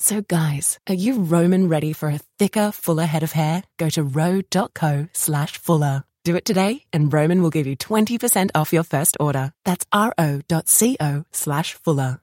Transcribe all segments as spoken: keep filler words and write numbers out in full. So guys, are you Roman ready for a thicker, fuller head of hair? Go to ro.co slash fuller. Do it today and Roman will give you twenty percent off your first order. That's ro.co slash fuller.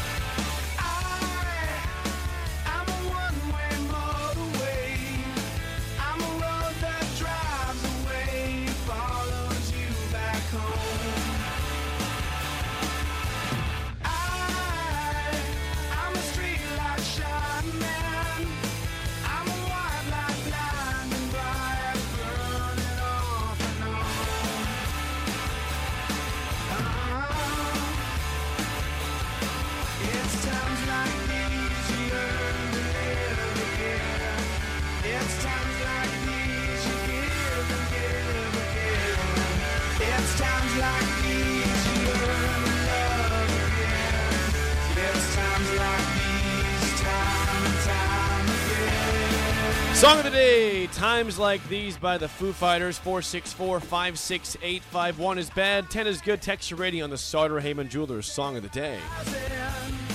Song of the Day, Times Like These by the Foo Fighters. Four six four, five six eight five. One is bad, ten is good. Text your rating on the Sartor Hamann Jewelers Song of the Day. Skipping on me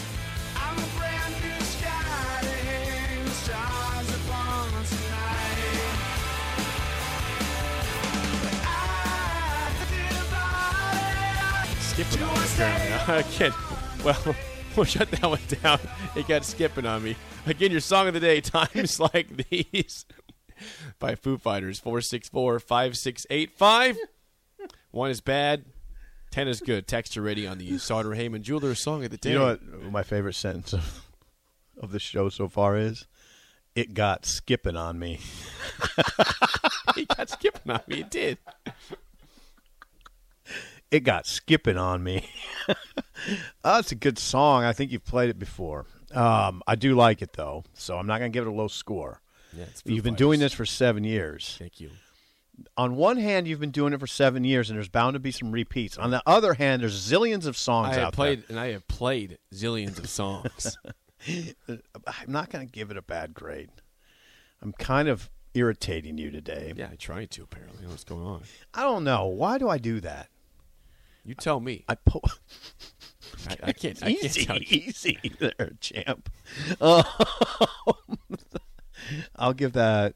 apparently. I can't. Well, we'll shut that one down. It got skipping on me. Again, your song of the day, Times Like These by Foo Fighters. four six four, five six eight five. One is bad, ten is good. Text your rating on the Sartor Hamann Jewelers Song of the Day. You know what my favorite sentence of, of the show so far is? It got skipping on me. It got skipping on me. It did. It got skipping on me. Oh, it's a good song. I think you've played it before. Um, I do like it, though, so I'm not going to give it a low score. Yeah, it's you've been doing this for seven years. Thank you. On one hand, you've been doing it for seven years, and there's bound to be some repeats. On the other hand, there's zillions of songs I out played, there. And I have played zillions of songs. I'm not going to give it a bad grade. I'm kind of irritating you today. Yeah, I tried to, apparently. What's going on? I don't know. Why do I do that? You tell me. I po- I, I can't. I easy, can't easy there, champ. Um, I'll give that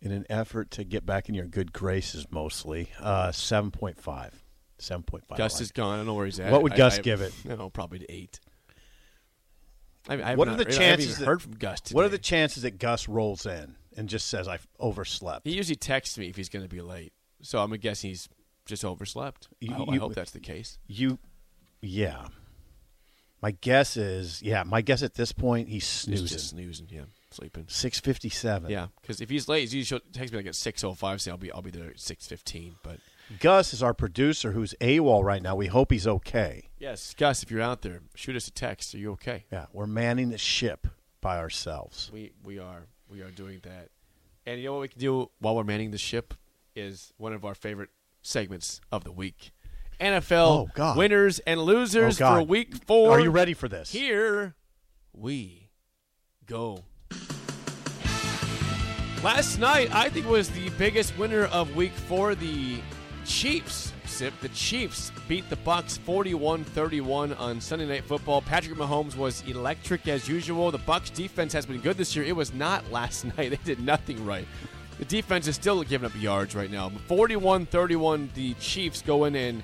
in an effort to get back in your good graces. Mostly, uh, seven point five. Seven point five. Gus like. is gone. I don't know where he's at. What would I, Gus I, give it? I don't know, probably eight. I, I what are not, the chances? I even that, heard from Gus today. What are the chances that Gus rolls in and just says I overslept? He usually texts me if he's going to be late, so I'm guessing he's. Just overslept. You, I, hope, you, I hope that's the case. You, yeah. My guess is, yeah. My guess at this point, he's snoozing. He's just snoozing, yeah, sleeping. Six fifty-seven. Yeah, because if he's late, he usually texts me like at six oh five. Say I'll be, I'll be there at six fifteen. But Gus is our producer, who's AWOL right now. We hope he's okay. Yes, Gus, if you're out there, shoot us a text. Are you okay? Yeah, we're manning the ship by ourselves. We we are we are doing that, and you know what we can do while we're manning the ship is one of our favorite segments of the week. N F L oh, winners and losers oh, for week four. Are you ready for this? Here we go. Last night, I think, was the biggest winner of week four. The Chiefs sip. The Chiefs beat the Bucs forty-one thirty-one on Sunday Night Football. Patrick Mahomes was electric as usual. The Bucs defense has been good this year. It was not last night. They did nothing right. The defense is still giving up yards right now. forty-one thirty-one, the Chiefs go in and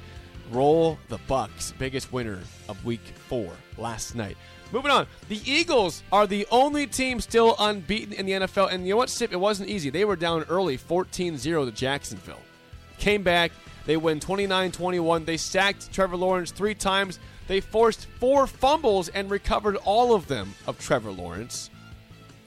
roll the Bucs. Biggest winner of week four last night. Moving on. The Eagles are the only team still unbeaten in the N F L. And you know what, Sip? It wasn't easy. They were down early fourteen zero to Jacksonville. Came back. They win twenty-nine twenty-one. They sacked Trevor Lawrence three times. They forced four fumbles and recovered all of them of Trevor Lawrence.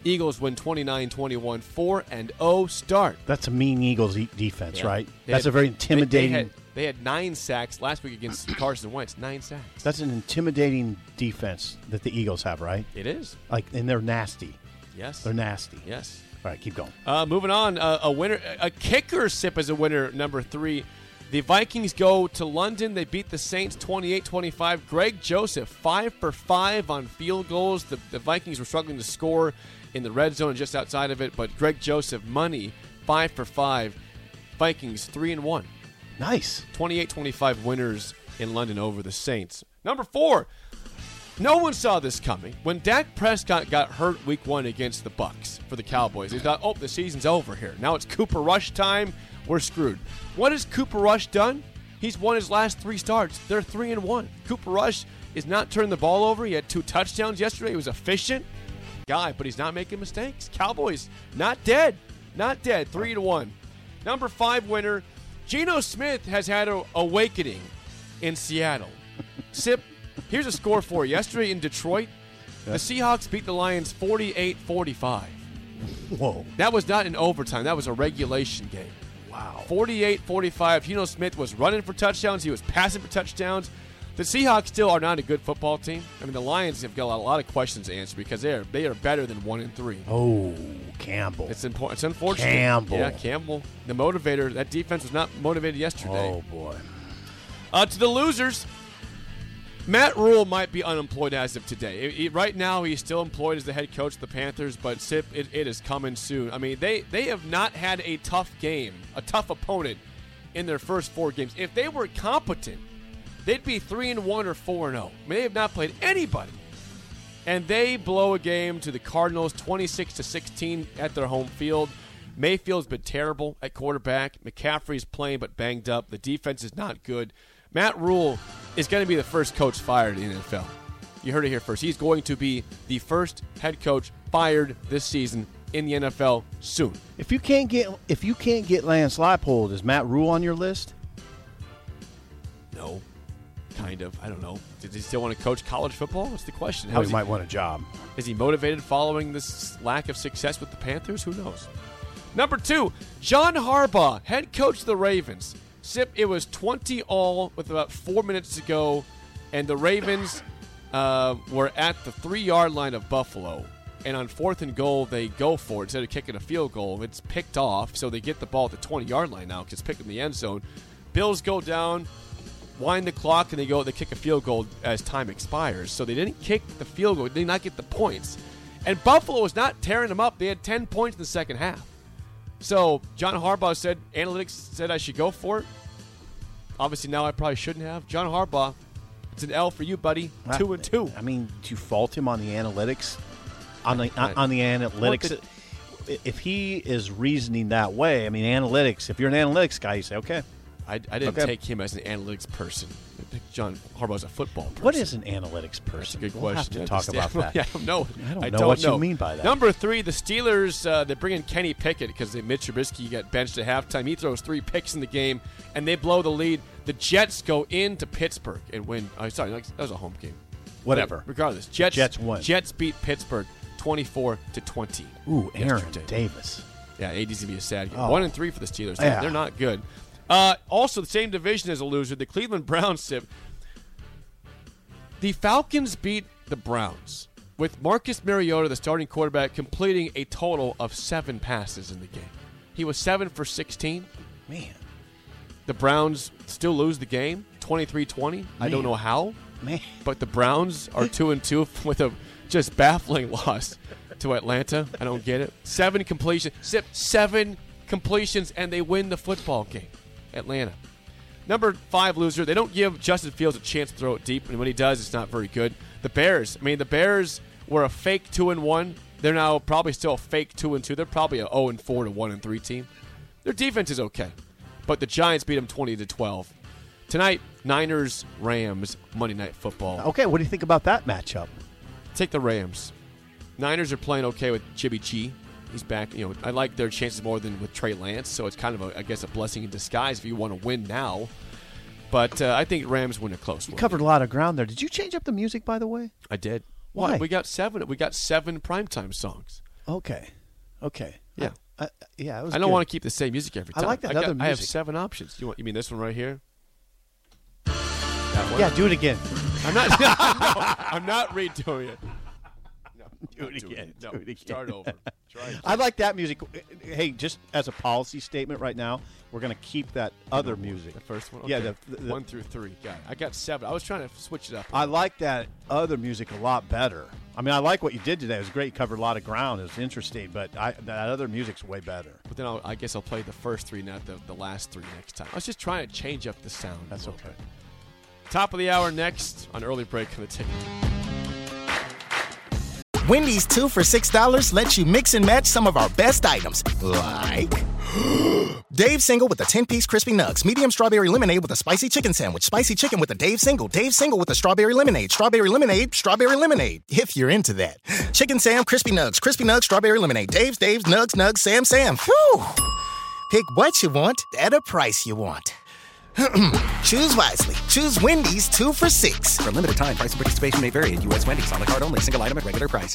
Eagles win twenty-nine twenty-one, four and oh start. That's a mean Eagles defense, yeah. right? They That's had, a very intimidating. They, they, had, they had nine sacks last week against Carson Wentz, nine sacks. That's an intimidating defense that the Eagles have, right? It is. Like, and they're nasty. Yes. They're nasty. Yes. All right, keep going. Uh, moving on, uh, a winner, a kicker, Sip, is a winner, number three. The Vikings go to London. They beat the Saints twenty-eight twenty-five. Greg Joseph, five for five on field goals. The, the Vikings were struggling to score in the red zone and just outside of it, but Greg Joseph, money, five for five. Vikings, three and one. Nice. twenty-eight twenty-five winners in London over the Saints. Number four, no one saw this coming. When Dak Prescott got hurt week one against the Bucs for the Cowboys, they thought, oh, the season's over here. Now it's Cooper Rush time. We're screwed. What has Cooper Rush done? He's won his last three starts. They're three and one. Cooper Rush is not turning the ball over. He had two touchdowns yesterday. He was efficient guy, but he's not making mistakes. Cowboys, not dead. Not dead. Three and one. Number five winner, Geno Smith has had an awakening in Seattle. Sip, here's a score for you. Yesterday in Detroit, the Seahawks beat the Lions forty-eight forty-five. Whoa. That was not an overtime. That was a regulation game. Wow. forty-eight forty-five. Geno Smith was running for touchdowns. He was passing for touchdowns. The Seahawks still are not a good football team. I mean, the Lions have got a lot of questions to answer because they are they are better than one and three. Oh, Campbell. It's important. It's unfortunate. Campbell. Yeah, Campbell. The motivator. That defense was not motivated yesterday. Oh, boy. Uh, to the losers, Matt Rule might be unemployed as of today. It, it, right now, he's still employed as the head coach of the Panthers, but Sip, it, it is coming soon. I mean, they, they have not had a tough game, a tough opponent in their first four games. If they were competent, they'd be three and one or four and zero. I mean, they have not played anybody, and they blow a game to the Cardinals, twenty-six to sixteen at their home field. Mayfield's been terrible at quarterback. McCaffrey's playing but banged up. The defense is not good. Matt Rule is going to be the first coach fired in the N F L. You heard it here first. He's going to be the first head coach fired this season in the N F L soon. If you can't get if you can't get Lance Leipold, is Matt Rule on your list? No. Kind of. I don't know. Does he still want to coach college football? What's the question? How well, he, he might want a job. Is he motivated following this lack of success with the Panthers? Who knows? Number two, John Harbaugh, head coach of the Ravens. Sip, it was twenty all with about four minutes to go, and the Ravens uh, were at the three-yard line of Buffalo. And on fourth and goal, they go for it. Instead of kicking a field goal, it's picked off, so they get the ball at the twenty-yard line now because it's picked in the end zone. Bills go down. Wind the clock, and they go. They kick a field goal as time expires. So they didn't kick the field goal. They did not get the points. And Buffalo was not tearing them up. They had ten points in the second half. So John Harbaugh said, analytics said I should go for it. Obviously, now I probably shouldn't have. John Harbaugh, it's an L for you, buddy. I, two and two. I mean, do you fault him on the analytics? On the, I, on the analytics? The, if he is reasoning that way, I mean, analytics, if you're an analytics guy, you say, okay. I, I didn't okay. take him as an analytics person. I think John Harbaugh's a football person. What is an analytics person? That's a good we'll question. We'll have to talk about that. Yeah, no, I don't know I don't what know. you mean by that. Number three, the Steelers, uh, they bring in Kenny Pickett because Mitch Trubisky got benched at halftime. He throws three picks in the game, and they blow the lead. The Jets go into Pittsburgh and win. Oh, sorry, that was a home game. Whatever. But regardless, Jets, Jets won. Jets beat Pittsburgh twenty-four to twenty. Ooh, Aaron yesterday. Davis. Yeah, A D's going to be a sad game. Oh. One and three for the Steelers. Yeah. They're not good. Uh, also, the same division as a loser, the Cleveland Browns, Sip. The Falcons beat the Browns with Marcus Mariota, the starting quarterback, completing a total of seven passes in the game. He was seven for sixteen. Man. The Browns still lose the game, twenty-three twenty. I don't know how, Man. but the Browns are two and two with a just baffling loss to Atlanta. I don't get it. Seven completions. Sip, seven completions, and they win the football game. Atlanta. Number five loser, they don't give Justin Fields a chance to throw it deep, and when he does, it's not very good. The Bears, I mean, the Bears were a fake two and one. They're now probably still a fake two and two. They're probably a oh and four to one and three team. Their defense is okay, but the Giants beat them twenty to twelve. Tonight, Niners, Rams, Monday Night Football. Okay, what do you think about that matchup? Take the Rams. Niners are playing okay with Jimmy G. He's back. You know, I like their chances more than with Trey Lance, so it's kind of, a, I guess, a blessing in disguise if you want to win now. But uh, I think Rams win a close one. You covered a lot of ground there. Did you change up the music, by the way? I did. Why? We got seven. We got seven primetime songs. Okay. Okay. Yeah. I, I, yeah. It was I don't good. want to keep the same music every time. I like that I got, other music. I have seven options. You want? You mean this one right here? That one? Yeah. Do it again. I'm not. no, I'm not redoing it. Do it, again, do, it. No, do it again. Start over. Try it. I like that music. Hey, just as a policy statement right now, we're going to keep that other music. The first one? Okay. Yeah. The, the, the, one through three. Got it. I got seven. I was trying to switch it up. I like that other music a lot better. I mean, I like what you did today. It was great. You covered a lot of ground. It was interesting, but I, that other music's way better. But then I'll, I guess I'll play the first three, not the, the last three next time. I was just trying to change up the sound. That's okay. Bit. Top of the hour next on Early Break on the Ticket. Wendy's two for six dollars lets you mix and match some of our best items, like Dave's Single with a ten-piece crispy nugs, medium strawberry lemonade with a spicy chicken sandwich, spicy chicken with a Dave's Single, Dave's Single with a strawberry lemonade, strawberry lemonade, strawberry lemonade, if you're into that. Chicken Sam, crispy nugs, crispy nugs, strawberry lemonade, Dave's, Dave's, nugs, nugs, Sam, Sam. Whew! Pick what you want at a price you want. Choose wisely. Choose Wendy's two for six. For a limited time, price and participation may vary at U S Wendy's on the card only. Single item at regular price.